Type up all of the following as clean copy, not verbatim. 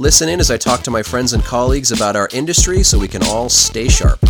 Listen in as I talk to my friends and colleagues about our industry so we can all stay sharp.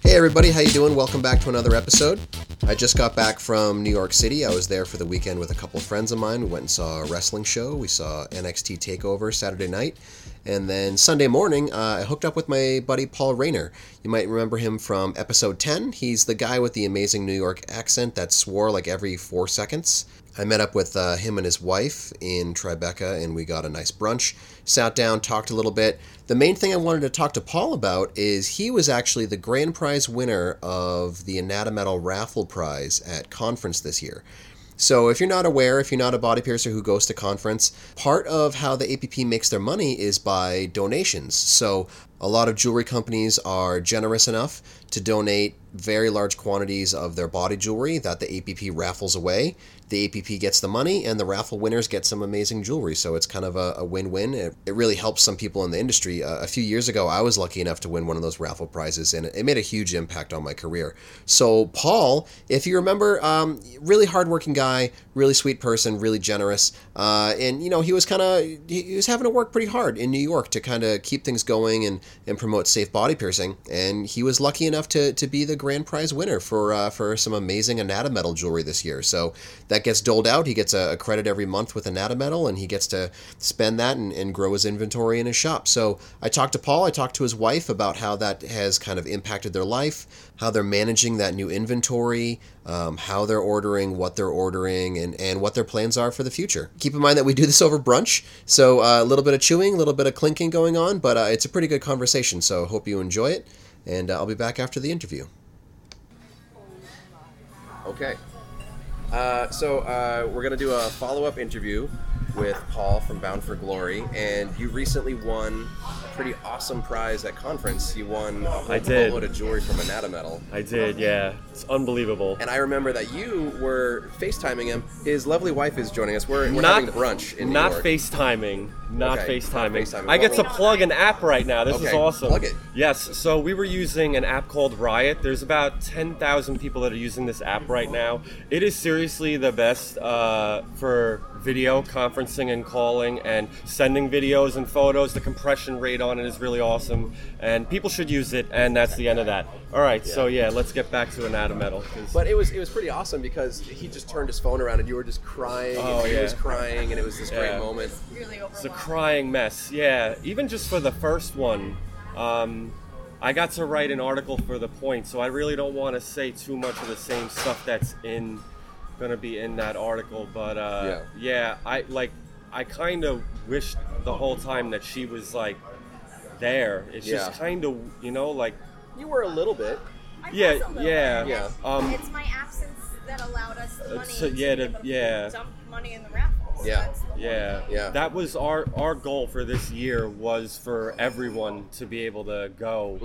Hey everybody, how you doing? Welcome back to another episode. I just got back from New York City. I was there for the weekend with a couple of friends of mine. We went and saw a wrestling show. We saw NXT TakeOver Saturday night. And then Sunday morning, I hooked up with my buddy Paul Rayner. You might remember him from episode 10. He's the guy with the amazing New York accent that swore like every 4 seconds. I met up with him and his wife in Tribeca, and we got a nice brunch, sat down, talked a little bit. The main thing I wanted to talk to Paul about is he was actually the grand prize winner of the Anatometal raffle prize at conference this year. So if you're not aware, if you're not a body piercer who goes to conference, part of how the APP makes their money is by donations. So a lot of jewelry companies are generous enough to donate very large quantities of their body jewelry that the APP raffles away. The APP gets the money and the raffle winners get some amazing jewelry. So it's kind of a win-win. It really helps some people in the industry. A few years ago, I was lucky enough to win one of those raffle prizes, and it made a huge impact on my career. So Paul, if you remember, really hardworking guy, really sweet person, really generous. And you know, he was having to work pretty hard in New York to kind of keep things going and promote safe body piercing. And he was lucky enough to be the grand prize winner for some amazing Anatometal jewelry this year. So that gets doled out. He gets a credit every month with Anatometal, and he gets to spend that and grow his inventory in his shop. So I talked to Paul, I talked to his wife about how that has kind of impacted their life, how they're managing that new inventory, how they're ordering, what they're ordering, and what their plans are for the future. Keep in mind that we do this over brunch, so a little bit of chewing, a little bit of clinking going on, but it's a pretty good conversation, so hope you enjoy it, and I'll be back after the interview. Okay. So we're going to do a follow-up interview with Paul from Bound for Glory, and you recently won a pretty awesome prize at conference. You won a whole boatload of jewelry from Anatometal. I did, yeah. It's unbelievable. And I remember that you were FaceTiming him. His lovely wife is joining us. We're having brunch in New York. Not FaceTiming. I get to plug an app right now. This is awesome. Plug it. Yes, so we were using an app called Riot. There's about 10,000 people that are using this app right now. It is seriously the best for video conferencing and calling and sending videos and photos. The compression rate on it is really awesome, and people should use it, and that's the end of that. All right, yeah. So yeah, let's get back to Anatometal. But it was pretty awesome because he just turned his phone around and you were just crying, he was crying, and it was this great moment. It's a crying mess, yeah. Even just for the first one, I got to write an article for The Point, so I really don't want to say too much of the same stuff that's gonna be in that article, but I kind of wished the whole time that she was like there. It's just kind of, you were a little bit. I was a little bit. It's my absence that allowed us the money to dump money in the raffle. That was our goal for this year, was for everyone to be able to go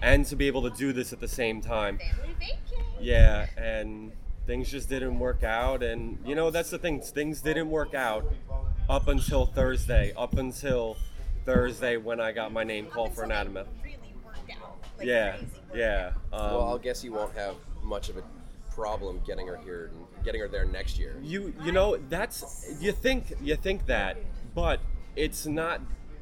and to be able to do this at the same time. Family vacation. Yeah, and things just didn't work out, and that's the thing. Things didn't work out up until Thursday when I got my name called for Anatometal. Really worked out. Crazy. Well, I'll guess you won't have much of a problem getting her here and getting her there next year. You think that, but it's not.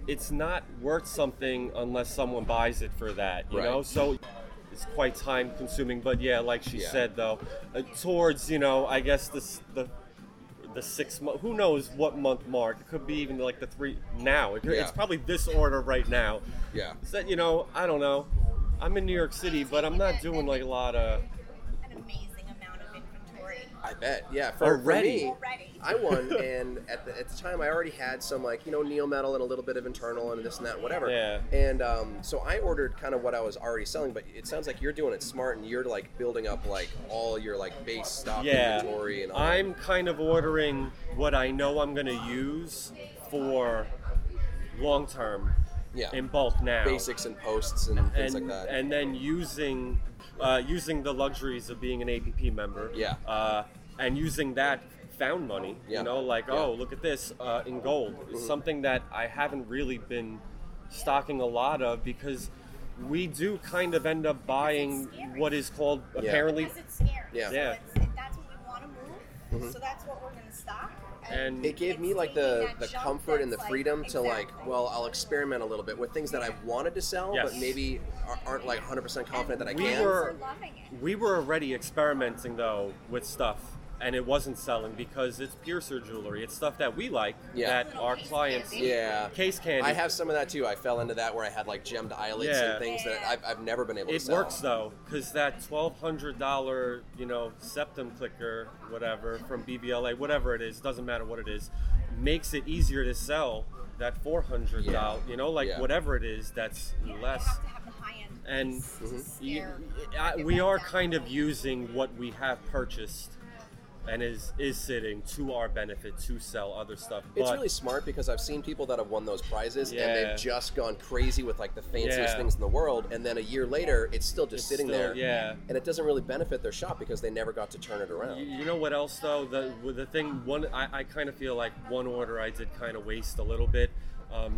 It's not worth something unless someone buys it for that. You know, so. It's quite time-consuming, but like she said, though, towards I guess the 6 month, who knows what month mark? It could be even like the three now. It's probably this order right now. Yeah. So I don't know. I'm in New York City, but I'm not doing like a lot of. An amazing amount of inventory. I bet. Yeah. For me, I won, and at the time I already had some Neo Metal and a little bit of internal and this and that, whatever. Yeah. And so I ordered kind of what I was already selling, but it sounds like you're doing it smart and you're like building up like all your like base stock inventory and all. I'm kind of ordering what I know I'm gonna use for long term in both now. Basics and posts and things like that. And then using the luxuries of being an APP member. Yeah. And using that found money, you know, like, oh, look at this in gold. It's something that I haven't really been stocking a lot of because we do kind of end up buying what is called apparently. Because it's scary. Yeah. So that's what we want to move. Mm-hmm. So that's what we're going to stock. And it gave me like the comfort and the freedom to like, well, I'll experiment a little bit with things that I wanted to sell, but maybe aren't like 100% confident that I can. We were already experimenting though with stuff, and it wasn't selling because it's piercer jewelry. It's stuff that we like that our clients case candy. I have some of that too. I fell into that where I had like gemmed eyelets and things that I've never been able to sell. It works though, because that $1,200 septum clicker whatever from BBLA, whatever it is, doesn't matter what it is, makes it easier to sell that $400 whatever it is that's less. And we are kind of using what we have purchased and is sitting to our benefit to sell other stuff. But it's really smart because I've seen people that have won those prizes and they've just gone crazy with like the fanciest things in the world, and then a year later it's still sitting there and it doesn't really benefit their shop because they never got to turn it around. You know what else though? The thing, I kind of feel like one order I did kind of waste a little bit.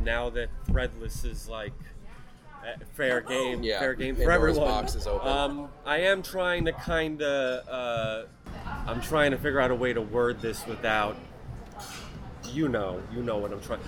Now that Threadless is like fair game for everyone. Box is open. I am trying to kind of I'm trying to figure out a way to word this without, you know what I'm trying.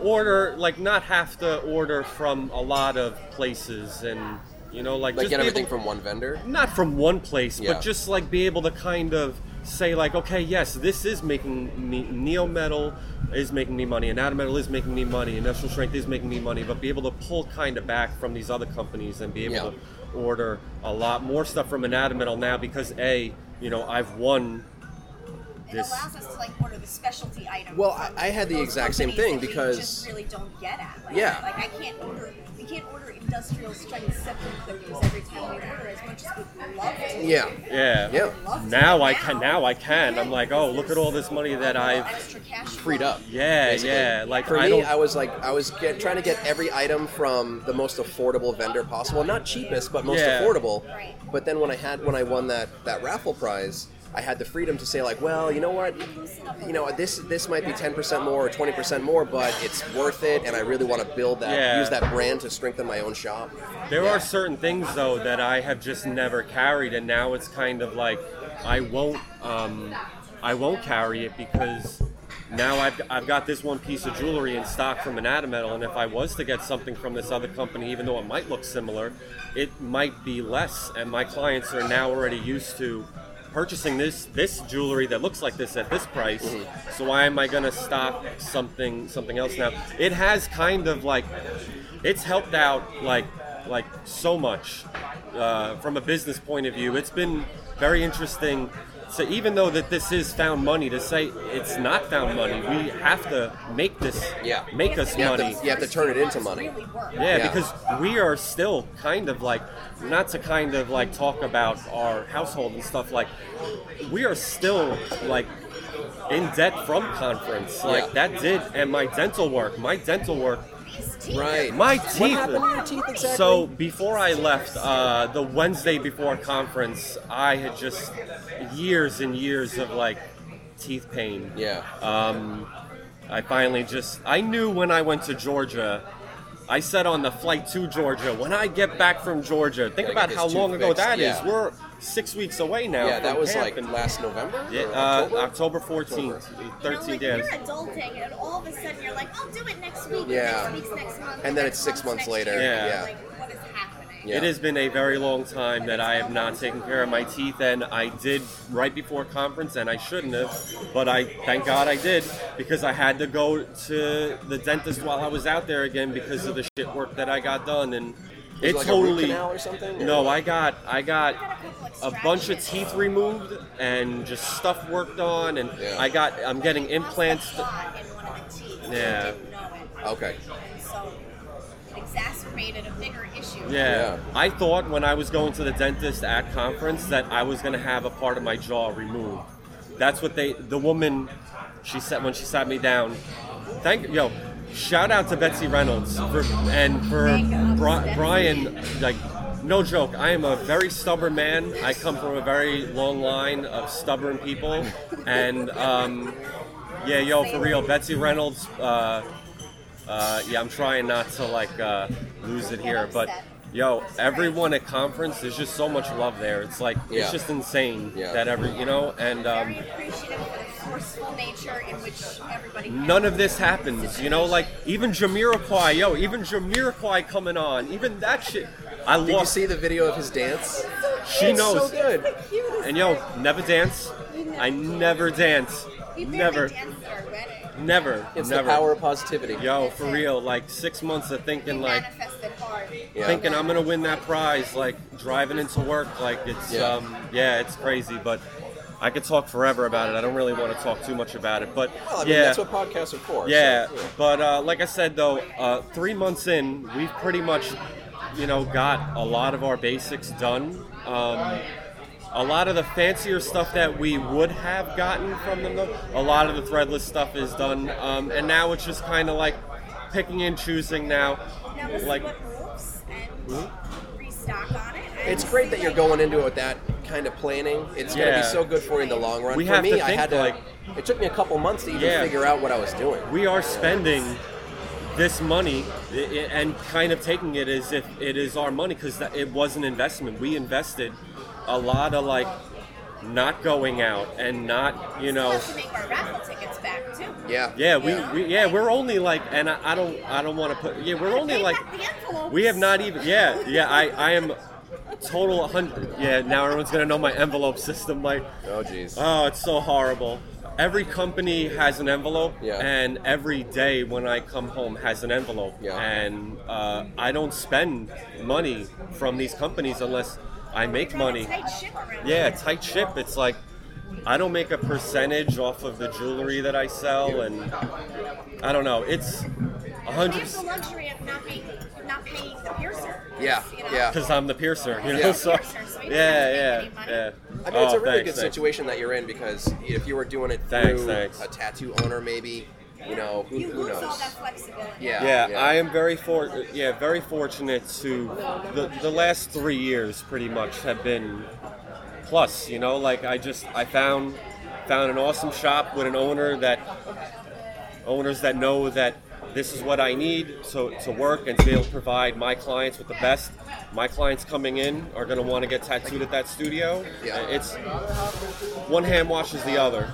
Order, like not have to order from a lot of places and, like just get everything from one vendor? Not from one place, but just like be able to kind of say like, okay, yes, this is making me, Neo Metal is making me money, Anatometal is making me money, Industrial Strength is making me money, but be able to pull kind of back from these other companies and be able to order a lot more stuff from Anatometal now because I've won this. It allows us to like order the specialty items. Well, I had the exact same thing because we just really don't get at. Like we can't order Industrial Strength septum clippers every time we order as much as we love it. Now I can. I'm like, oh, look at all this money that I've freed up. Like for me, I was trying to get every item from the most affordable vendor possible, not cheapest, but most affordable. Right. But then when I won that raffle prize, I had the freedom to say like, well, you know what, this might be 10% more or 20% more, but it's worth it, and I really want to build that, use that brand to strengthen my own shop. There are certain things though that I have just never carried, and now it's kind of like I won't carry it because now I've got this one piece of jewelry in stock from Anatometal, and if I was to get something from this other company, even though it might look similar, it might be less, and my clients are now already used to purchasing this jewelry that looks like this at this price, so why am I gonna stock something else now? It has kind of like, it's helped out like so much from a business point of view. It's been very interesting. So even though that this is found money, to say it's not found money, we have to make this make us money. You have to turn it into money. Because we are still kind of like, not to kind of like talk about our household and stuff, like we are still like in debt from conference. Like that did, and my dental work. Right. My teeth. What happened to your teeth exactly? So before I left, the Wednesday before conference, I had just years and years of like teeth pain. Yeah. I finally I knew when I went to Georgia, I said on the flight to Georgia, when I get back from Georgia, think about how long ago that is. We're 6 weeks away now. Yeah, that was like last November? Yeah, October 14th, 13 days. You're adulting, and all of a sudden you're like, I'll do it next week, next week's next month. And then it's 6 months later. Yeah. Like, what is happening? Yeah. It has been a very long time that I have not taken care of my teeth, and I did right before conference, and I shouldn't have, but I thank God I did, because I had to go to the dentist while I was out there again because of the shit work that I got done, and it like totally. A root canal or something, or? No, I got a bunch of teeth removed and just stuff worked on, and I'm getting implants. Yeah. Okay. So it exacerbated a bigger issue. Yeah. I thought when I was going to the dentist at conference that I was going to have a part of my jaw removed. That's what the woman, she said when she sat me down. Thank you. shout out to Betsy Reynolds for Brian, like, no joke, I am a very stubborn man. I come from a very long line of stubborn people, and yeah, yo, for real, Betsy Reynolds, yeah, I'm trying not to, like, lose it here, but yo, everyone at conference, there's just so much love there. It's like, it's just insane that every, you know, and very appreciative for the forceful nature in which everybody none of this happens, you know, like, even Jamiroquai coming on, even that shit. Did you see the video of his dance? She knows. So good. And yo, never dance. I never dance. Never. Never. It's the power of positivity. Yo, for real. Like, 6 months of thinking, like, thinking I'm gonna win that prize. Like, driving into work. Like, it's it's crazy. But I could talk forever about it. I don't really want to talk too much about it. But well, I mean, that's what podcasts are for. Yeah. So, but like I said, though, 3 months in, we've pretty much, you know, got a lot of our basics done. A lot of the fancier stuff that we would have gotten from them, though, a lot of the Threadless stuff is done, and now it's just kind of like picking and choosing now. Now this like, is what moves and restock on it. And it's great that you're going into it with that kind of planning. It's going to be so good for you in the long run. It took me a couple months to even figure out what I was doing. We are spending this money and kind of taking it as if it is our money, because it was an investment. We invested a lot of, like, not going out and not, you know. We have to make our raffle tickets back too. Yeah. Yeah, we're only like, and I don't want to put. Yeah, we're only like. We have not even. Yeah, yeah. I am total 100. Yeah. Now everyone's gonna know my envelope system. Like. Oh jeez. Oh, it's so horrible. Every company has an envelope, and every day when I come home has an envelope, and I don't spend money from these companies unless I make money. Tight ship. It's like I don't make a percentage off of the jewelry that I sell, and I don't know. It's 100. It's the luxury of not paying the piercer. Yeah, you know? Yeah. Because I'm the piercer, you know. Yeah. So, yeah. I mean, it's a really good situation that you're in, because if you were doing it through a tattoo owner, maybe. You know, who knows? All that flexibility. Yeah. I am very fortunate to the last 3 years pretty much have been plus, you know, like I found an awesome shop with an owners that know that this is what I need to work and to be able to provide my clients with the best. My clients coming in are going to want to get tattooed at that studio. Yeah. It's one hand washes the other.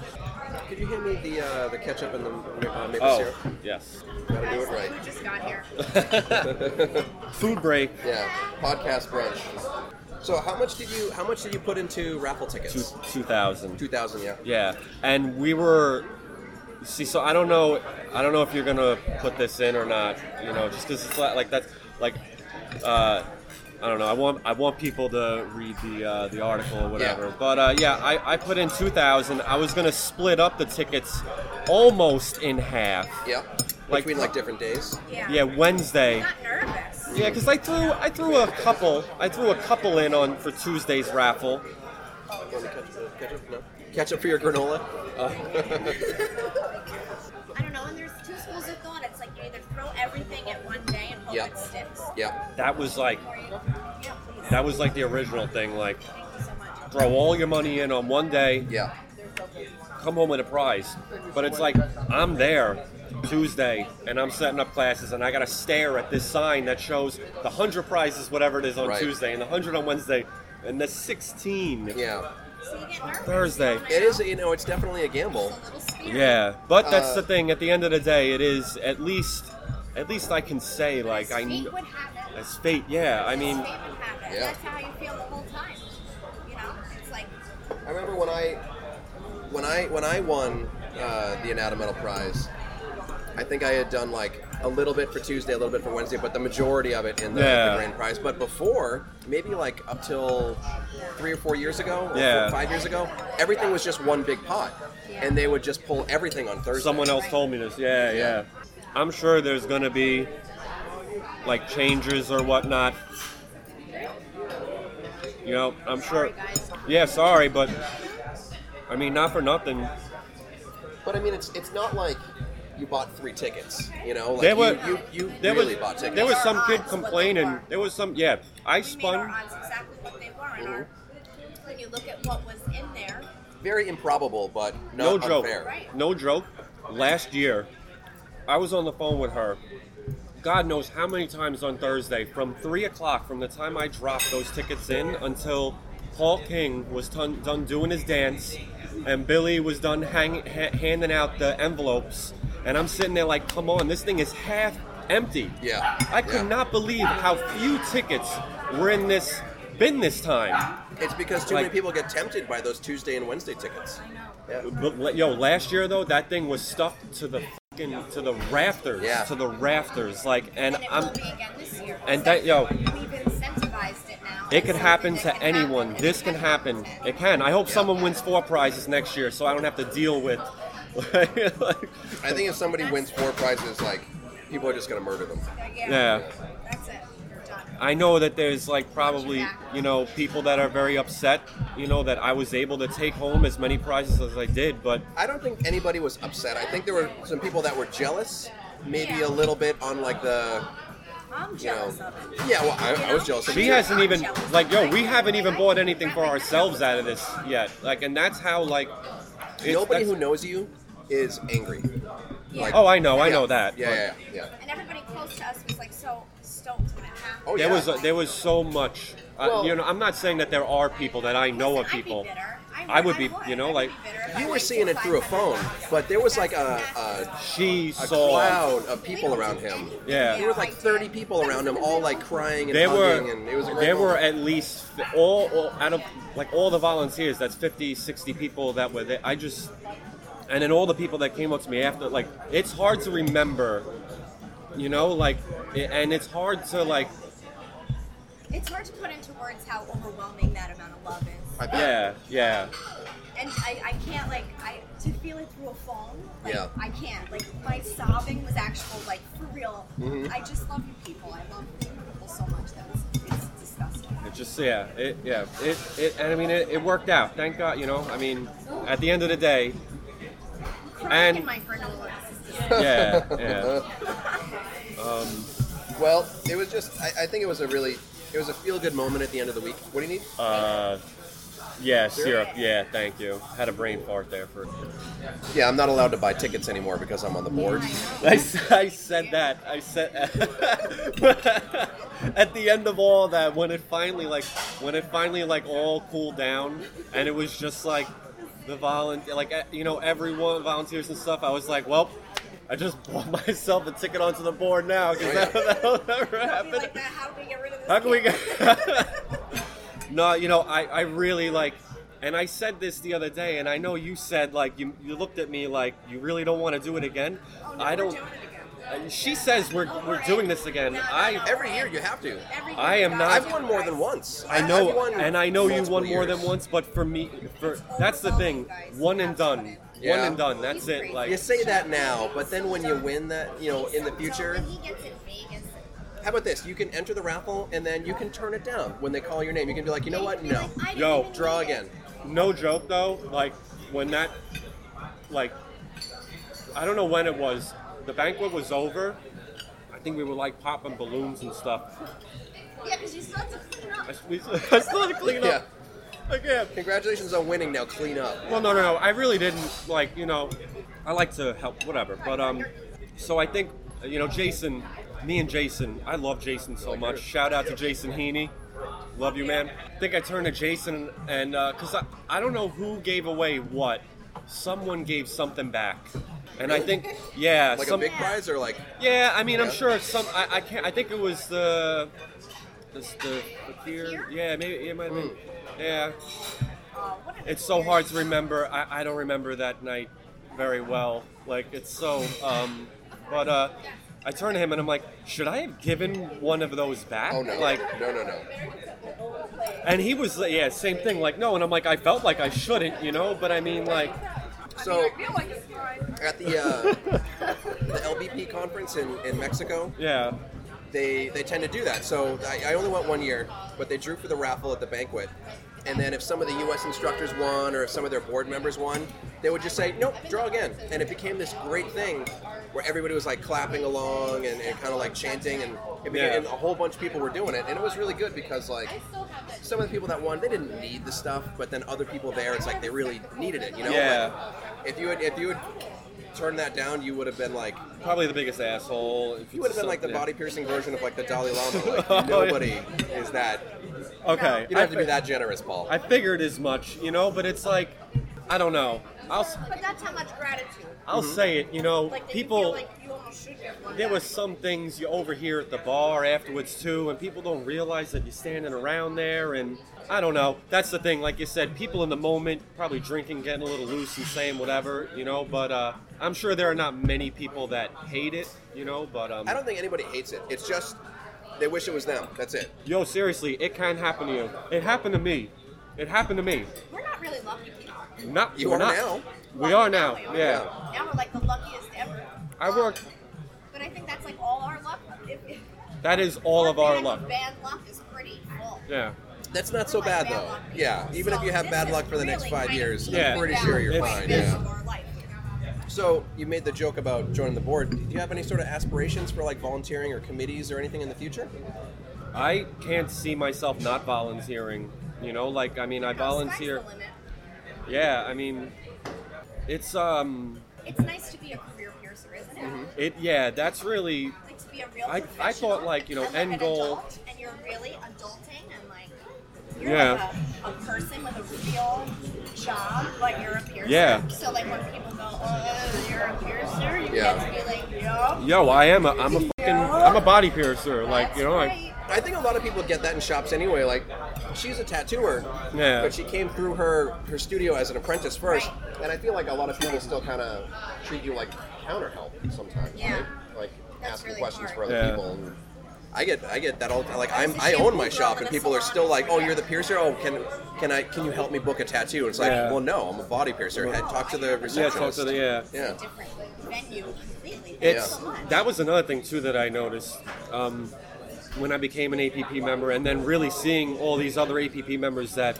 Could you hand me the ketchup and the maple syrup? Oh, yes. Gotta do it right. We just got here. Food break. Yeah. Podcast brunch. So how much did you put into raffle tickets? 2,000. 2,000. Yeah. Yeah, and we were. See, so I don't know if you're gonna put this in or not. You know, just because it's like that's like. I don't know. I want people to read the article or whatever. Yeah. But I put in 2,000. I was gonna split up the tickets almost in half. Yeah. Like, between like different days. Yeah. Yeah. Wednesday. I'm not nervous. Yeah, because I threw a couple in on for Tuesday's raffle. Ketchup? No. Ketchup for your granola. I don't know. And there's two schools of thought. It's like you either throw everything at one day and hope it sticks. Yeah. That was like the original thing. Like, throw all your money in on one day. Yeah. Come home with a prize. But it's like I'm there Tuesday and I'm setting up classes and I gotta stare at this sign that shows the 100 prizes, whatever it is, on Tuesday and the 100 on Wednesday and the 16. Yeah. Thursday. It is, you know, it's definitely a gamble. Yeah, but that's the thing. At the end of the day, it is at least I can say, like, I know. As fate, yeah. I mean, that's how you feel the whole time. You know, it's like. I remember when I won the Anatometal prize. I think I had done like a little bit for Tuesday, a little bit for Wednesday, but the majority of it in the grand prize. But before, maybe like up till 3 or 4 years ago, or 5 years ago, everything was just one big pot, and they would just pull everything on Thursday. Someone else told me this. Yeah. I'm sure there's gonna be like changes or whatnot. You know, I'm sure. Yeah, sorry, but I mean, not for nothing. But I mean, it's not like. you bought 3 tickets. You know, like there were, you really bought tickets. There was some kid complaining. There was some, yeah. I spun. We made our odds exactly what they were, and when you look at what was in there. Very improbable, but no joke. Unfair. Right. No joke. Last year, I was on the phone with her. God knows how many times on Thursday, from 3 o'clock, from the time I dropped those tickets in until Paul King was done doing his dance and Billy was done handing out the envelopes. And I'm sitting there like, come on, this thing is half empty. Yeah. I could not believe how few tickets were in this bin this time. It's because too many people get tempted by those Tuesday and Wednesday tickets. I know. Yeah. But, yo, last year, though, that thing was stuffed to the... to the rafters, like, and I'm, and that, yo, we've incentivized it now. It could happen to anyone. This can happen. It can. I hope someone wins 4 prizes next year, so I don't have to deal with. Like, I think if somebody wins 4 prizes, like, people are just gonna murder them. Yeah. That's it. I know that there's, like, probably, you know, people that are very upset, you know, that I was able to take home as many prizes as I did, but... I don't think anybody was upset. I think there were some people that were jealous, maybe a little bit on, like, the... I'm jealous of it. Yeah, well, I was jealous of it. She hasn't even... Like, yo, we haven't even bought anything for ourselves out of this yet. Like, and that's how, like... Nobody who knows you is angry. Like, oh, I know that. Yeah. And everybody close to us was, like, so... Oh, yeah. There was so much. Well, you know, I'm not saying that there are people that I know of people. I would be, you know, like you were seeing it through a phone, but there was like a cloud of people around him. Yeah, there was like 30 people around him, all like crying and hugging, and it was a great moment. Were at least all out of like all the volunteers. That's 50, 60 people that were there. And then all the people that came up to me after, like, it's hard to remember. You know, like, and it's hard to, like... It's hard to put into words how overwhelming that amount of love is. Yeah. And I can't, like, to feel it through a phone, like, yeah. I can't. Like, my sobbing was actual, like, for real. Mm-hmm. I just love you people. I love you people so much that it's disgusting. It just, yeah. It worked out. Thank God, you know, I mean, at the end of the day. Crying in my friend Louis. Yeah. Well, it was just. I think it was a feel-good moment at the end of the week. What do you need? Syrup. Yeah, thank you. Had a brain fart there for. Yeah, I'm not allowed to buy tickets anymore because I'm on the board. I said that. At the end of all that, when it finally all cooled down, and it was just like. The volunteer, like, you know, everyone, volunteers and stuff, I was like, well, I just bought myself a ticket onto the board now, because that'll never happen. Like that. How do we get rid of this? No, you know, I really, like, and I said this the other day, and I know you said, like, you looked at me like, you really don't want to do it again? Oh, no, we're doing it again. She says we're doing this again. No. Every year you have to. I am not. I've won more than once. I know, and I know you won more than once. But for me, that's the thing. One and done. Yeah. One and done. That's it. Like you say that now, but then when you win that, you know, in the future. How about this? You can enter the raffle, and then you can turn it down when they call your name. You can be like, you know what? No. Yo, draw again. No joke though. Like when that, like, I don't know when it was. The banquet was over. I think we were like popping balloons and stuff. Yeah, because you still had to clean up. I still had to clean up. Yeah. Okay. Congratulations on winning. Now clean up. Well, no. I really didn't like. You know, I like to help, whatever. But so I think you know, Jason. Me and Jason. I love Jason so much. Shout out to Jason Heaney. Love you, man. I think I turned to Jason and because I don't know who gave away what. Someone gave something back. And really? I think, yeah. Like a big prize or like... Yeah, I mean, yeah. I'm sure some... I can't... I think it was the yeah, maybe it might have been... Yeah. It's so hard to remember. I don't remember that night very well. Like, it's so... But I turned to him and I'm like, should I have given one of those back? Oh, no. Like, no. And he was, yeah, same thing. Like, no. And I'm like, I felt like I shouldn't, you know? But I mean, like... So, at the LVP conference in Mexico, yeah, they tend to do that. So I only went one year, but they drew for the raffle at the banquet. And then if some of the U.S. instructors won or if some of their board members won, they would just say, nope, draw again. And it became this great thing where everybody was like clapping along and kind of like chanting, and it became, and a whole bunch of people were doing it, and it was really good because like some of the people that won, they didn't need the stuff, but then other people there, it's like they really needed it, you know? Yeah. Like, if you had turned that down, you would have been like probably the biggest asshole. If you would have been like the body piercing version of like the Dalai Lama. Like, nobody is that. Okay. You don't have to be that generous, Paul. I figured as much, you know, but it's like, I don't know. But that's how much gratitude. I'll say it, you know, like, people. Like you almost should get one. There was some things you overhear at the bar afterwards too, and people don't realize that you're standing around there, and I don't know. That's the thing, like you said, people in the moment probably drinking, getting a little loose, and saying whatever, you know. But I'm sure there are not many people that hate it, you know. But I don't think anybody hates it. It's just they wish it was them. That's it. Yo, seriously, it can happen to you. It happened to me. We're not really lucky people. You are now. We are now. Yeah. Now we're like the luckiest ever. I work. But I think that's like all our luck. That is all of our luck. Bad luck is pretty full. Yeah. That's not so bad though. Yeah. Even if you have bad luck for the next 5 years, I'm pretty sure you're fine. Yeah. So you made the joke about joining the board. Do you have any sort of aspirations for like volunteering or committees or anything in the future? I can't see myself not volunteering. You know, like I mean, I volunteer. Yeah, I mean, it's nice to be a career piercer, isn't it? Mm-hmm. That's really. Like to be a real professional. I thought like you know and end goal. Adult, and you're really adulting and like you're like a person with a real job, but you're a piercer. Yeah. So like when people go, oh, you're a piercer, you get to be like, yo, I'm a body piercer, like you know. Right. I think a lot of people get that in shops anyway. Like, she's a tattooer, but she came through her studio as an apprentice first, and I feel like a lot of people still kind of treat you like counter help sometimes. Yeah. Right? Like asking really questions for other people. And I get that all. Like I own my shop, and people are still like, "Oh, you're the piercer. Oh, can you help me book a tattoo?" And it's like, well, no, I'm a body piercer. Well, talk to the receptionist. It's a different venue completely. That was another thing too that I noticed. When I became an APP member, and then really seeing all these other APP members that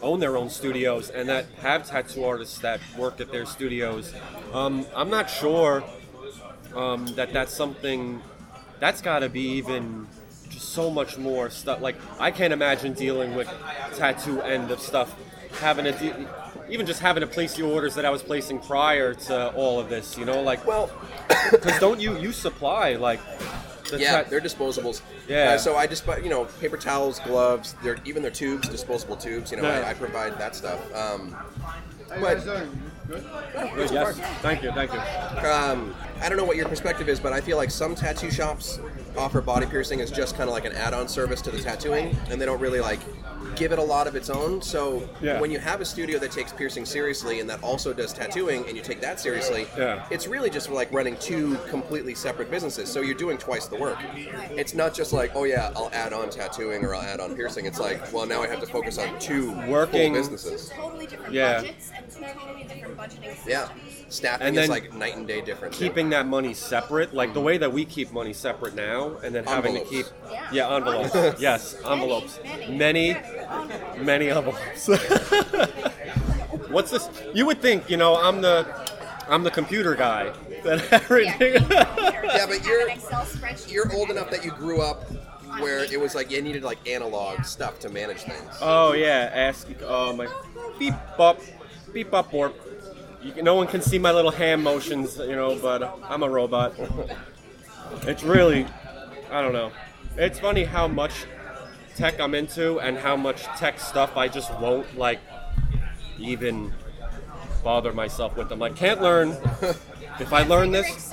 own their own studios and that have tattoo artists that work at their studios, I'm not sure that's something that's got to be even just so much more stuff. Like I can't imagine dealing with tattoo end of stuff, even just having to place the orders that I was placing prior to all of this. You know, like because don't you supply like. They're disposables. Yeah. So I just, paper towels, gloves, even their tubes, disposable tubes. You know, I provide that stuff. But yes, thank you. I don't know what your perspective is, but I feel like some tattoo shops offer body piercing as just kind of like an add-on service to the tattooing, and they don't really like give it a lot of its own. So when you have a studio that takes piercing seriously and that also does tattooing, and you take that seriously, it's really just like running two completely separate businesses. So you're doing twice the work. It's not just like, oh yeah, I'll add on tattooing or I'll add on piercing. It's like, well, now I have to focus on two working businesses. Totally different budgets and totally different budgeting systems. Yeah. Staffing and then is like night and day difference. Keeping that money separate, like the way that we keep money separate now, and then having to keep envelopes. Yes, envelopes. Many envelopes. What's this? You would think, you know, I'm the computer guy. That everything. Yeah, but you're old enough that you grew up where it was like you needed like analog stuff to manage things. Oh yeah, like beep up, warp. No one can see my little hand motions, you know, but I'm a robot. It's really, I don't know. It's funny how much tech I'm into and how much tech stuff I just won't, like, even bother myself with. I'm like, can't learn. If I learn this...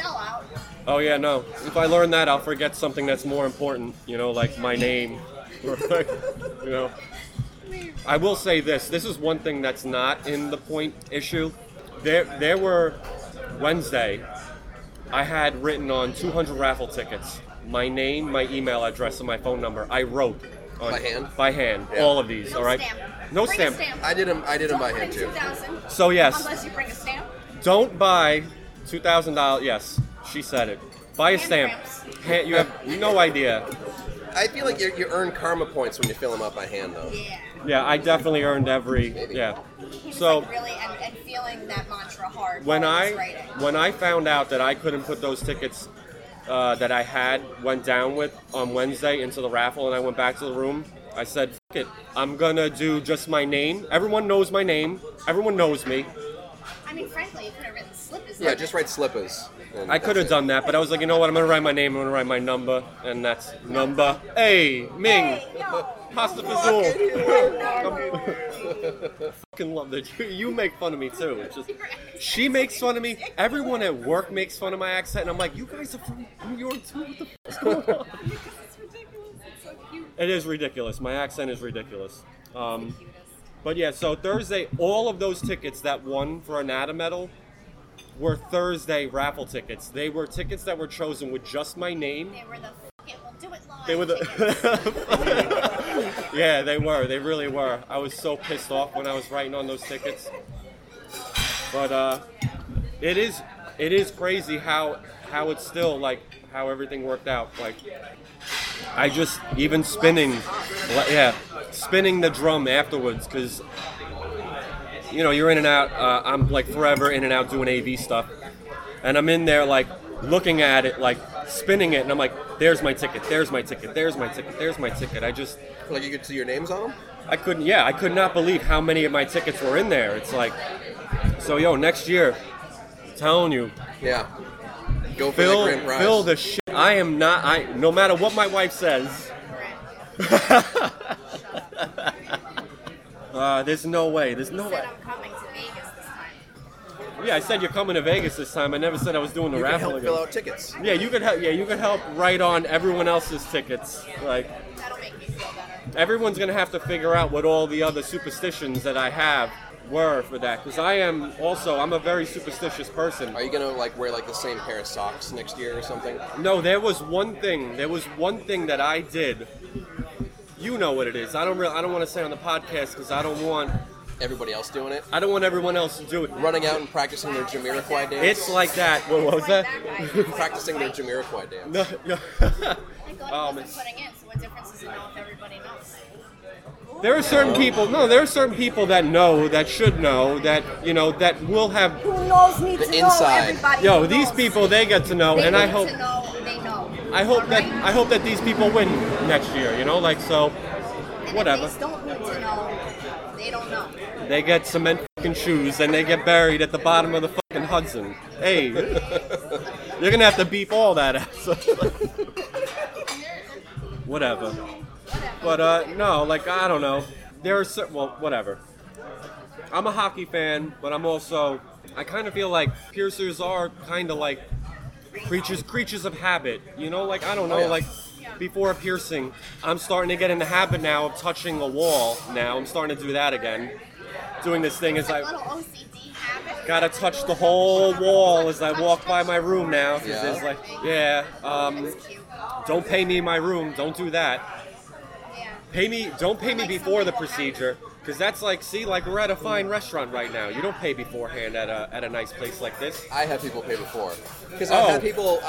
Oh, yeah, no. If I learn that, I'll forget something that's more important, you know, like my name. Or, like, you know. I will say this. This is one thing that's not in the point issue. There were Wednesday, I had written on 200 raffle tickets, my name, my email address, and my phone number. I wrote on by hand, all of these. No all right, stamp. No stamp. Stamp. I did them by hand too. So yes. Unless you bring a stamp. Don't buy $2,000. Yes, she said it. Buy a stamp. You have no idea. I feel like you earn karma points when you fill them up by hand, though. Yeah. Yeah, I definitely earned every. Maybe. Yeah. So like really, and feeling that mantra hard. When I found out that I couldn't put those tickets that I had went down with on Wednesday into the raffle, and I went back to the room, I said, "Fuck it, I'm gonna do just my name. Everyone knows my name. Everyone knows me." I mean, frankly, you could have written slippers. Yeah, just write slippers. I could have done that, but I was like, you know what? I'm gonna write my name. I'm gonna write my number, and that's number. Hey, Ming, pasta fazool. Fucking love that you make fun of me too. It's just, she makes fun of me. Everyone at work makes fun of my accent, and I'm like, you guys are from New York too. What the fuck's going on? It's ridiculous. It's so cute. It is ridiculous. My accent is ridiculous. But yeah, so Thursday, all of those tickets that won for Anatometal were Thursday raffle tickets. They were tickets that were chosen with just my name. They were the fuck it, we'll do it live. They were the yeah, they were. They really were. I was so pissed off when I was writing on those tickets. But it is crazy how it's still like how everything worked out. Like I just even spinning the drum afterwards because. You know, you're in and out. I'm like forever in and out doing AV stuff. And I'm in there like looking at it, like spinning it. And I'm like, there's my ticket, there's my ticket, there's my ticket, there's my ticket. I just... Like you could see your names on them? I could not believe how many of my tickets were in there. It's like, so yo, next year, I'm telling you. Yeah. Go for the grand prize. Fill the shit. No matter what my wife says. There's no way. You said I'm coming to Vegas this time. Yeah, I said you're coming to Vegas this time. I never said I was doing the raffle again. You can help fill out tickets. Yeah, you could help. Yeah, you could help write on everyone else's tickets. Yeah. Like that'll make me feel better. Everyone's gonna have to figure out what all the other superstitions that I have were for that, because I'm a very superstitious person. Are you gonna like wear like the same pair of socks next year or something? No, there was one thing that I did. You know what it is. I don't want to say on the podcast because I don't want everybody else doing it. I don't want everyone else to do it. Running out and practicing their Jamiroquai dance. It's like that. What was that? Practicing their Jamiroquai dance. No. Putting in. So what difference does it know if everybody knows? There are certain people. No, there are certain people that know, that should know, that you know, that will have. Who knows me to know everybody? Yo, these people they get to know, they and I hope. To know. I hope that these people win next year, you know, like so, whatever. And if they don't need to know, they don't know. They get cement fucking shoes and they get buried at the bottom of the fucking Hudson. Hey, you're gonna have to beep all that out. So. Whatever. But no, like I don't know. Whatever. I'm a hockey fan, but I kind of feel like piercers are kind of like. Creatures of habit, you know, like, I don't know, like, before a piercing, I'm starting to get in the habit now of touching a wall now, I'm starting to do that again, doing this thing as I, gotta touch the whole wall as I walk by my room now, because it's like, don't pay me in my room, don't do that, don't pay me before the procedure, because that's like, see, like we're at a fine restaurant right now. You don't pay beforehand at a nice place like this. I have people pay before. Because I've had people...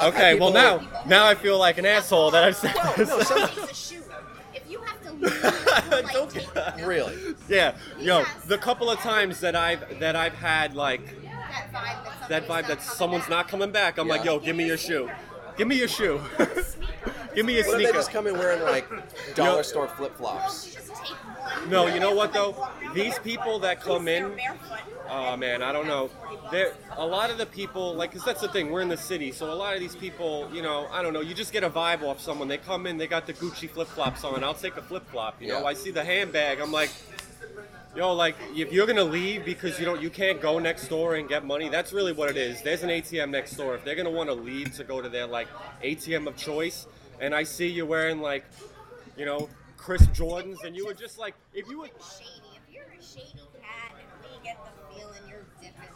now I feel like an asshole that I've said this. No, it's a shoe. If you have to leave, don't take it. Really? Yeah. Yo, the couple of times that I've had like... That vibe that someone's not coming back. I'm like, yo, give me your shoe. Give me your shoe. Give me a sneaker. What if they just come in wearing like dollar store flip-flops? No, you know what though? These people that come in, oh man, I don't know. A lot of the people, like, cause that's the thing, we're in the city, so a lot of these people, you know, I don't know, you just get a vibe off someone. They come in, they got the Gucci flip-flops on, I'll take a flip-flop, you know? I see the handbag, I'm like, yo, like, if you're gonna leave because you can't go next door and get money, that's really what it is. There's an ATM next door. If they're gonna wanna leave to go to their, like, ATM of choice, and I see you wearing, like, you know, crisp Jordans, and you were just like, if you're a shady cat and we get the feeling you're different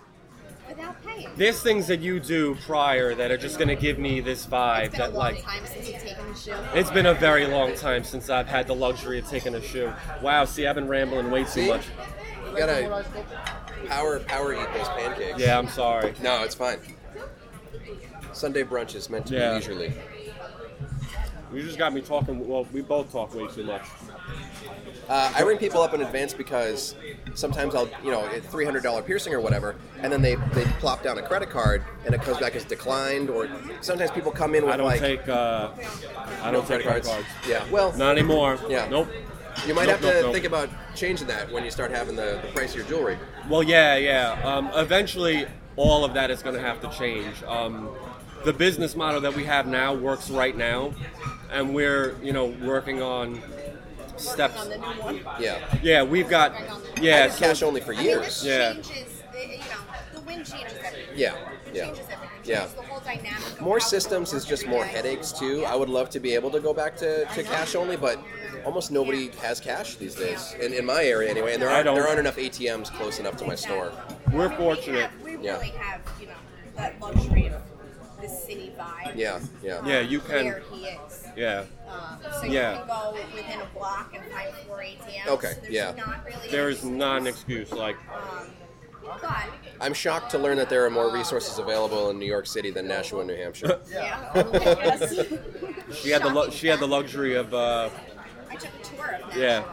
without paying. There's things that you do prior that are just gonna give me this vibe. It's been a long time since you've taken a shoe. It's been a very long time since I've had the luxury of taking a shoe. Wow, see, I've been rambling way too much. You gotta power eat those pancakes. Yeah, I'm sorry. No, it's fine. Sunday brunch is meant to be leisurely. You just got me talking. Well, we both talk way too much. I ring people up in advance because sometimes I'll, you know, $300 piercing or whatever, and then they plop down a credit card and it comes back as declined. Or sometimes people come in with I don't take credit cards. Yeah, well, not anymore. Yeah, nope. You might have to think about changing that when you start having the price of your jewelry. Well, yeah. Eventually, all of that is going to have to change. The business model that we have now works right now, and we're, you know, working on steps. On the new one. Yeah. Yeah, we've got. Yeah, so, cash only for years. I mean, this changes. You know, the wind changes everything. Yeah. The whole dynamic. More systems is just more headaches too. Yeah. I would love to be able to go back to cash only, but almost nobody has cash these days, in my area anyway. And there aren't enough ATMs close enough to my store. We're fortunate. We really have, you know, that luxury of the city vibe. Yeah. You can. Where he is. Yeah. So you can go within a block and find 4 ATMs. Okay. There is not an excuse. Like. But I'm shocked to learn that there are more resources available in New York City than Nashua and New Hampshire. She had the luxury of. I took a tour of Nashua. Yeah.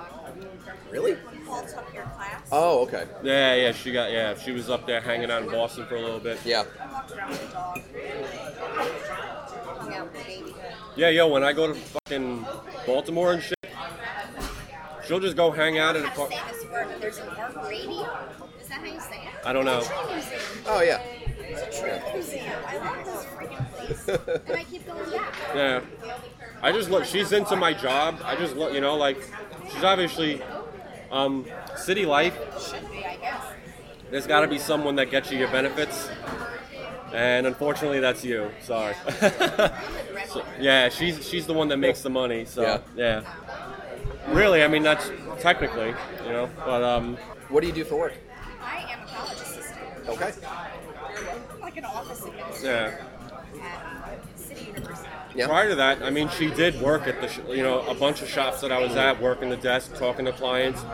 Really? Paul took your class. Oh, okay. Yeah. She was up there hanging out in Boston for a little bit. Yeah. I walked around with the dog. Hung out with the baby. Yeah, yo, when I go to fucking Baltimore and shit, she'll just go hang out at a park. There's a park baby. Is that how you say it? I don't know. Oh, yeah. It's a tree museum. I love this freaking place. And I keep going back. Yeah. I just look. She's into my job. I just look, you know, like, she's obviously city life. Should be, I guess. There's got to be someone that gets you your benefits. And unfortunately, that's you. Sorry. So, yeah, she's the one that makes the money. So, yeah. Really, I mean, that's technically, you know. But what do you do for work? I am a college assistant. Okay. Like an office administrator at City University. Yeah. Prior to that, I mean, she did work at a bunch of shops that I was at, working the desk, talking to clients.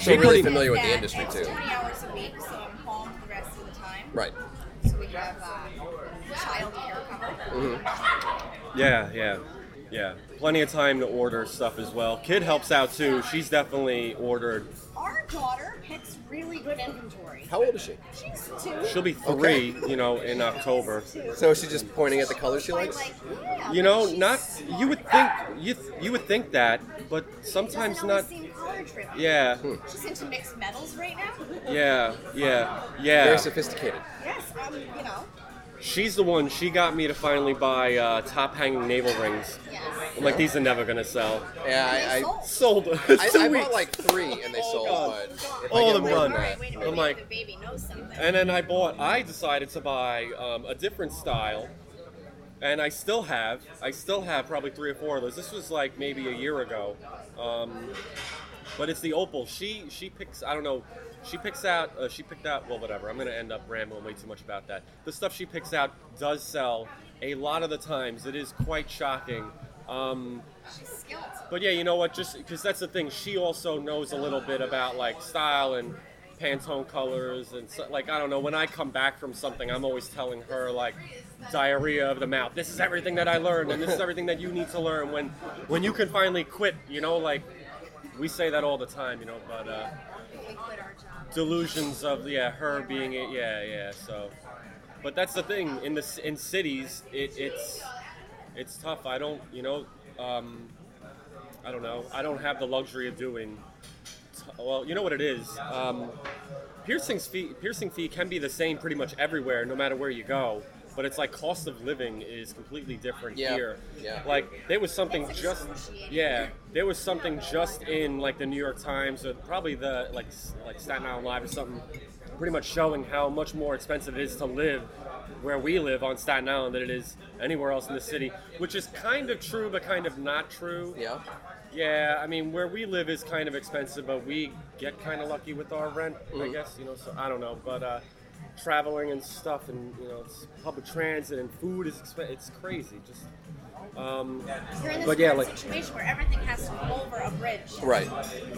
She's really familiar with the industry too. 20 hours a week, so I'm home the rest of the time. Right. So we have child care covered. Mm-hmm. Yeah. Plenty of time to order stuff as well. Kid helps out too. She's definitely ordered. Our daughter picks really good inventory. How old is she? She's 2. She'll be 3, you know, in October. So she's just pointing at the colors she likes? You know, not. You would think that, but sometimes not. Yeah. She's into mixed metals right now. Yeah. Very sophisticated. Yes, you know. She's the one. She got me to finally buy top-hanging navel rings. Yes. I'm like, these are never gonna sell. Yeah, I sold. I bought like 3, and they sold. God. But all of them done. I'm like, the baby knows something. And then I decided to buy a different style, and I still have probably 3 or 4 of those. This was like maybe a year ago, but it's the opal. She picks. I don't know. She picked out, well, whatever. I'm going to end up rambling way too much about that. The stuff she picks out does sell a lot of the times. It is quite shocking. She's skilled. But yeah, you know what? Just because that's the thing. She also knows a little bit about like style and Pantone colors and so, like, I don't know. When I come back from something, I'm always telling her like diarrhea of the mouth. This is everything that I learned and this is everything that you need to learn when you can finally quit, you know, like we say that all the time, you know, but... delusions of her being it so, but that's the thing in cities it's tough. I don't I don't know. I don't have the luxury of doing well. You know what it is? Piercing fee can be the same pretty much everywhere, no matter where you go. But it's like cost of living is completely different here. Yeah. Like there was something just in like the New York Times or probably the like Staten Island Live or something, pretty much showing how much more expensive it is to live where we live on Staten Island than it is anywhere else in the city, which is kind of true but kind of not true. Yeah. Yeah, I mean where we live is kind of expensive, but we get kind of lucky with our rent, I guess, you know. So I don't know, but. Traveling and stuff, and you know, it's public transit and food is expensive. It's crazy. Just You're in this situation where everything has to go over a bridge, right,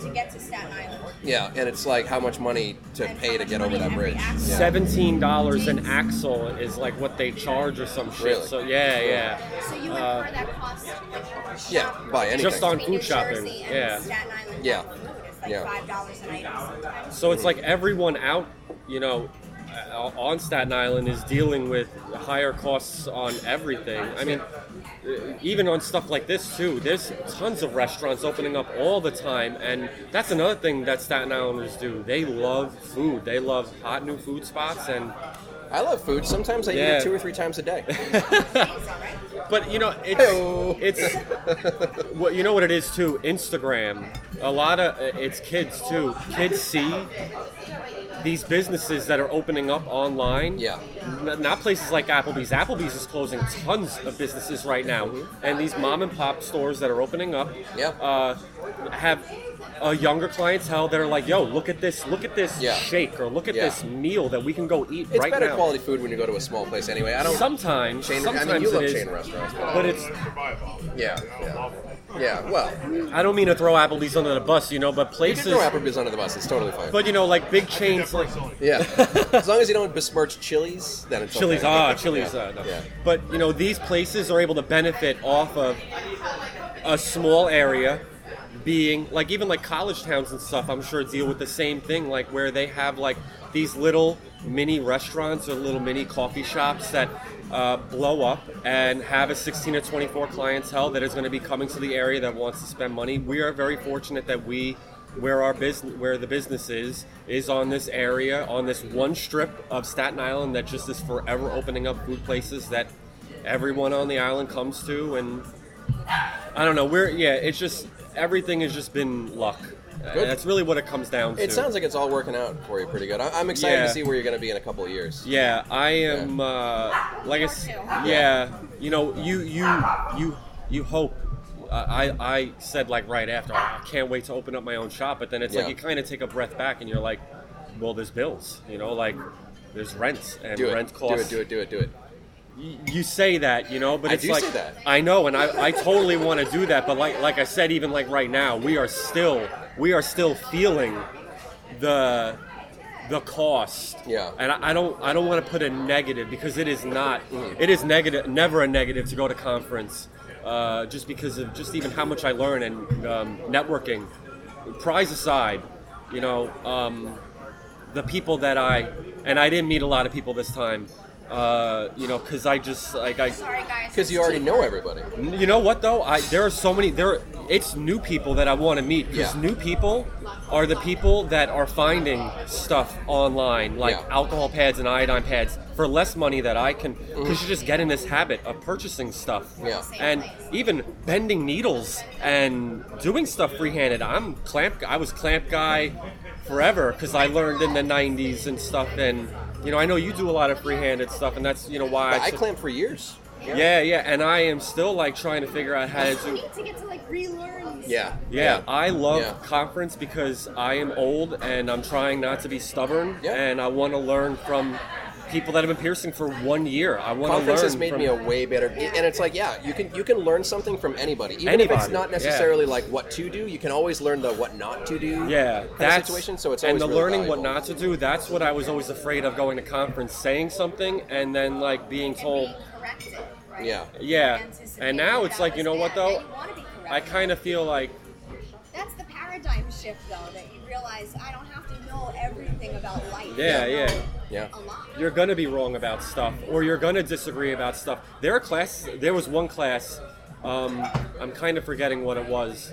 to get to Staten Island. Yeah, and it's like how much money to pay to get over that bridge. Yeah. $17 an axle is like what they charge or some shit. Really? So yeah. So you incur that cost like, buy anything. Just on food shopping. Yeah. Staten Island. Yeah. It's like $5 an item sometimes. So it's like everyone out, on Staten Island is dealing with higher costs on everything. I mean, even on stuff like this too, there's tons of restaurants opening up all the time, and that's another thing that Staten Islanders do. They love food. They love hot new food spots, and I love food. Sometimes I eat it 2 or 3 times a day. But it's well, you know what it is too? Instagram. A lot of it's kids too. Kids see these businesses that are opening up online, not places like Applebee's. Applebee's is closing tons of businesses right now, and these mom and pop stores that are opening up have a younger clientele that are like, yo, look at this shake, or look at this meal that we can go eat right now. It's better quality food when you go to a small place anyway. I don't. Sometimes I mean, you love chain restaurants, but it's well, I don't mean to throw Applebee's under the bus, but places. You can throw Applebee's under the bus; it's totally fine. But like big chains, as long as you don't besmirch Chili's, then it's Chili's. Okay. Chili's. But these places are able to benefit off of a small area being like, even like college towns and stuff. I'm sure deal with the same thing, like where they have like these little mini restaurants or little mini coffee shops that blow up and have a 16 or 24 clientele that is going to be coming to the area that wants to spend money. We are very fortunate that where the business is on this area, on this one strip of Staten Island that just is forever opening up food places that everyone on the island comes to. And I don't know, it's just, everything has just been luck. That's really what it comes down to. It sounds like it's all working out for you pretty good. I'm excited to see where you're going to be in a couple of years. Yeah, I am. Like I said, you hope. I said like right after, I can't wait to open up my own shop. But then it's like you kind of take a breath back and you're like, well, there's bills. There's rent and rent costs. Do it. You say that, but it's like, I know, and I totally want to do that, but like I said, even like right now, we are still feeling the cost. Yeah. And I don't want to put a negative, because it is negative, never a negative to go to conference, just because of just even how much I learn and networking. Prize aside, the people that I didn't meet a lot of people this time. Because I just like I. Sorry, guys. Because you already know everybody. You know what though? There are so many. It's new people that I want to meet. Because new people are the people that are finding stuff online, like alcohol pads and iodine pads, for less money that I can. Because you just get in this habit of purchasing stuff. Yeah. And even bending needles and doing stuff freehanded. I was clamp guy forever, because I learned in the 90s and stuff and. I know you do a lot of freehanded stuff, and that's, why... I clamped for years. Yeah, and I am still, trying to figure out how to do... I need to get to, relearn. Yeah. I love conference because I am old, and I'm trying not to be stubborn, and I want to learn from people that have been piercing for 1 year. I want to learn from... Conference has made me a way better... And it's like, you can learn something from anybody. Even if it's not necessarily, what to do, you can always learn the what not to do kind of situation, so it's always really learning valuable. What not to do, that's what I was always afraid of, going to conference, saying something, and then, being told... corrected, right? Yeah. And now it's like, what, though? I kind of feel like... That's the paradigm shift, though, that you realize, I don't have to know everything about life. Yeah. You're going to be wrong about stuff, or you're going to disagree about stuff. There was one class, I'm kind of forgetting what it was.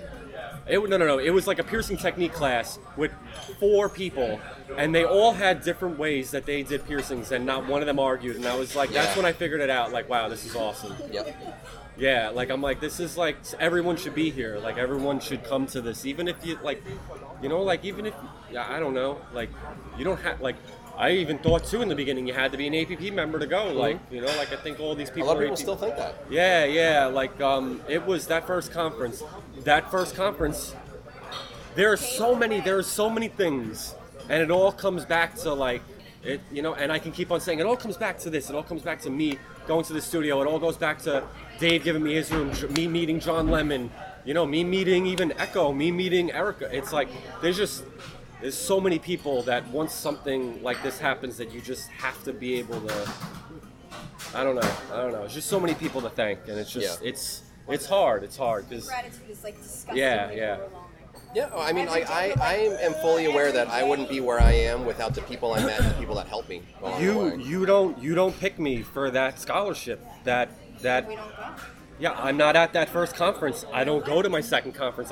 It was like a piercing technique class with 4 people, and they all had different ways that they did piercings, and not one of them argued. And I was like, that's when I figured it out. Like, wow, this is awesome. Yep. Yeah, I'm like, this is like, everyone should be here. Like, everyone should come to this, even if you even if I don't know, you don't have I even thought too in the beginning you had to be an APP member to go. I think all these people. A lot of people still think that. Yeah. It was that first conference. There are so many things, and it all comes back to it. And I can keep on saying it all comes back to this. It all comes back to me going to the studio. It all goes back to Dave giving me his room, me meeting John Lemon, you know, me meeting even Echo, me meeting Erica. It's like there's so many people that once something like this happens that you just have to be able to, I don't know. It's just so many people to thank, and it's just it's hard. Cause, gratitude is like disgusting. Yeah, I mean, I am fully aware that I wouldn't be where I am without the people I met and the people that helped me. You don't pick me for that scholarship. That we don't go. Yeah, I'm not at that first conference. I don't go to my second conference.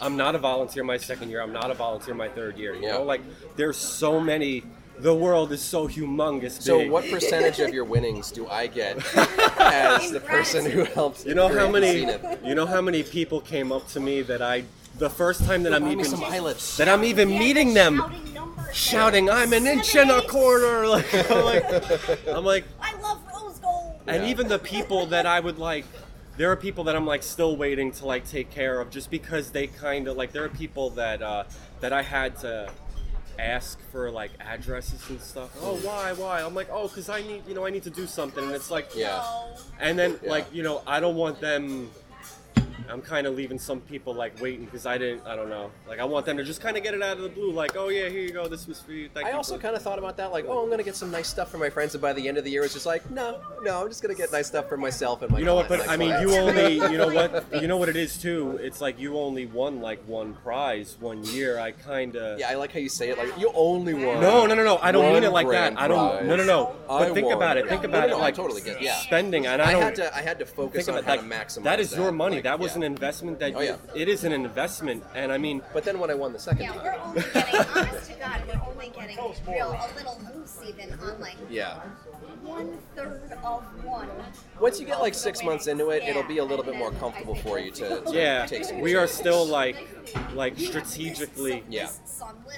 I'm not a volunteer my second year. I'm not a volunteer my third year. You know, like there's so many. The world is so humongous big. So what percentage of your winnings do I get as the person who helps? You know how many people came up to me that I. The first time that I'm even meeting them, shouting, "I'm an inch and a quarter!" Like, I'm like, I love rose gold. And even the people that I would like, there are people that I'm like still waiting to like take care of, just because they kind of like. There are people that that I had to ask for like addresses and stuff. Oh, why? I'm like, oh, because I need to do something, and it's like, and then I don't want them. I'm kind of leaving some people like waiting because I don't know. Like I want them to just kind of get it out of the blue. Like, oh yeah, here you go. This was for you. I also kind of thought about that. Like, oh, I'm gonna get some nice stuff for my friends, and by the end of the year, it's just like, no, I'm just gonna get nice stuff for myself and my. You know what? But I mean, you know what it is too. It's like you only won like one prize one year. I kind of. Yeah, I like how you say it. Like you only won. No. I don't mean it like that. I don't. No. But think about it. Think about it. Like totally get spending. And I had to focus on how to maximize. That is your money. That was. An investment that it is an investment, and I mean, but then when I won the second time, we're only getting honest to God, we're only getting a little loose even on like 1/3 of one. Once you get like 6 months into it, it'll be a little bit more comfortable for you to take some. We are still like strategically,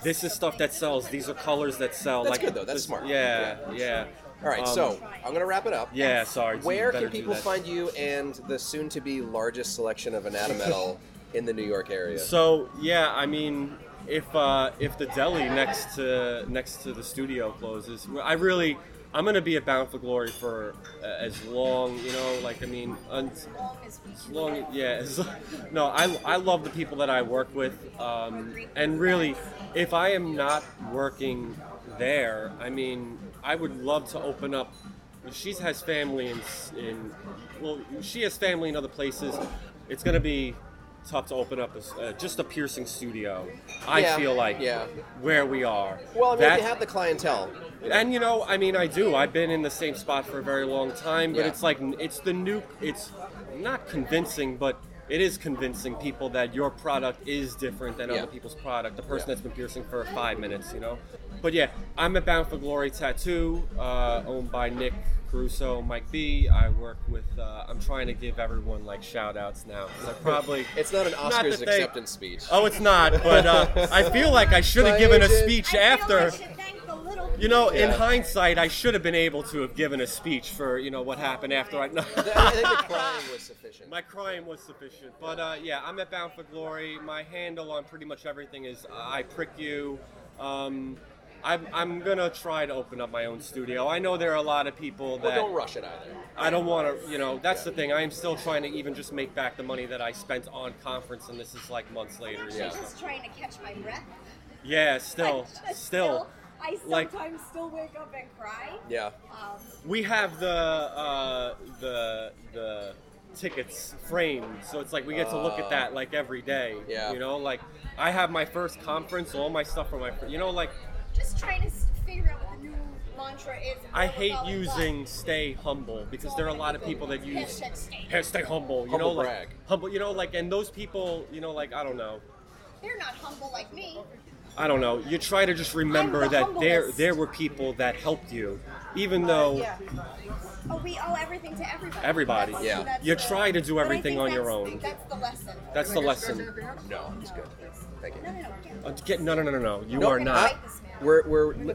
this is stuff that sells, these are colors that sell. That's like good though, that's smart. Yeah. All right, so I'm going to wrap it up. Yeah, sorry. Where can people find you and the soon-to-be largest selection of Anatometal in the New York area? So, yeah, I mean, if the deli next to the studio closes, I'm going to be at Bound for Glory for as long, I love the people that I work with. And really, if I am not working there, I mean, I would love to open up. She has family in other places. It's going to be tough to open up just a piercing studio, I feel like, where we are. Well, I mean, you have the clientele. And, I mean, I do. I've been in the same spot for a very long time, but it's like, it's not convincing, but it is convincing people that your product is different than other people's product. The person that's been piercing for 5 minutes, But yeah, I'm at Bound for Glory Tattoo, owned by Nick Caruso, Mike B. I work with. I'm trying to give everyone like shout outs now because I probably. It's not an Oscars acceptance speech. Oh, it's not. But I feel like I should have given a speech after. In hindsight, I should have been able to have given a speech for, what happened after I... No. I think the crying was sufficient. My crying was sufficient. But, I'm at Bound for Glory. My handle on pretty much everything is IprickU. I'm going to try to open up my own studio. I know there are a lot of people that... Well, don't rush it either. I don't want to, that's the thing. I am still trying to even just make back the money that I spent on conference, and this is like months later. I'm actually just trying to catch my breath. Yeah, still. I sometimes still wake up and cry. Yeah. We have the tickets framed, so it's like we get to look at that like every day. Yeah. Like I have my first conference, all my stuff for my, like. Just trying to figure out what the new mantra is. I hate using "stay humble" because there are a lot of people that use "stay humble." Brag. Like humble. And those people, I don't know. They're not humble like me. I don't know. You try to just remember that there were people that helped you, even though. We owe everything to everybody. Everybody, you try to do everything on your own. That's the lesson. That's the lesson. No, it's good. Thank you. No. You are not. We're recording a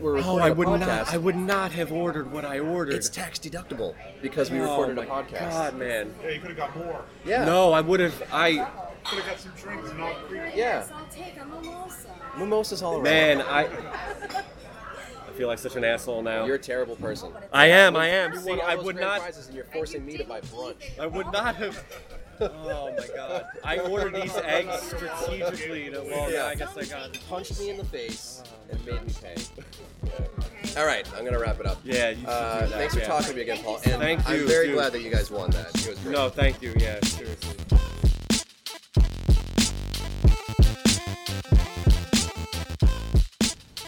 podcast. I would not have ordered what I ordered. It's tax deductible because we recorded a podcast. God, man. Yeah, you could have got more. Yeah. No, I would have. I could have got some drinks and all. Yeah. I'll take a mimosa. Mimosas all around. Man, I feel like such an asshole now. You're a terrible person. I am. You won all those grand prizes and you're forcing me to buy brunch. I would not have. Oh my god. I ordered these eggs strategically to, well, yeah, I guess I got punched me in the face and made me pay. All right, I'm going to wrap it up. Yeah, you should do that. Thanks for talking to me again, Paul. And thank you. I'm very glad that you guys won that. It was great. No, thank you. Yeah, seriously.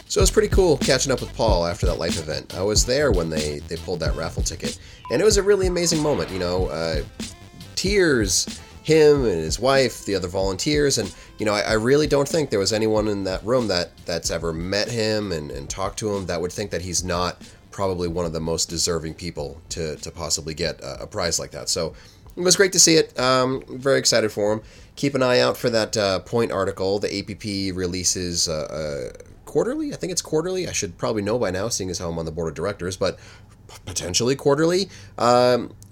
So it was pretty cool catching up with Paul after that life event. I was there when they pulled that raffle ticket, and it was a really amazing moment, you know. Tears, him and his wife, the other volunteers, and, you know, I really don't think there was anyone in that room that's ever met him and talked to him that would think that he's not probably one of the most deserving people to possibly get a prize like that. So it was great to see it. Very excited for him. Keep an eye out for that Point article. The APP releases quarterly? I think it's quarterly. I should probably know by now, seeing as how I'm on the board of directors, but potentially quarterly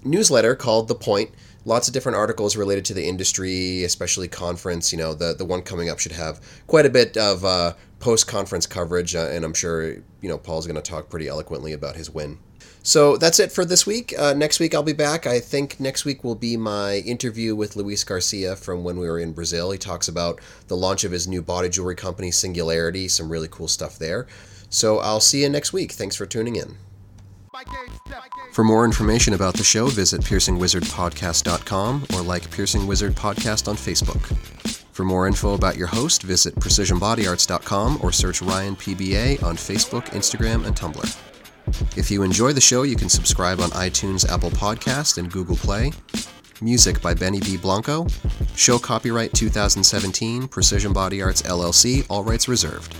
newsletter called The Point. Lots of different articles related to the industry, especially conference. You know, the one coming up should have quite a bit of post-conference coverage, and I'm sure, you know, Paul's going to talk pretty eloquently about his win. So that's it for this week. Next week I'll be back. I think next week will be my interview with Luis Garcia from when we were in Brazil. He talks about the launch of his new body jewelry company, Singularity, some really cool stuff there. So I'll see you next week. Thanks for tuning in. For more information about the show, visit piercingwizardpodcast.com or like Piercing Wizard Podcast on Facebook. For more info about your host, visit precisionbodyarts.com or search Ryan PBA on Facebook, Instagram, and Tumblr. If you enjoy the show, you can subscribe on iTunes, Apple Podcast, and Google Play. Music by Benny B. Blanco. Show copyright 2017, Precision Body Arts, LLC, all rights reserved.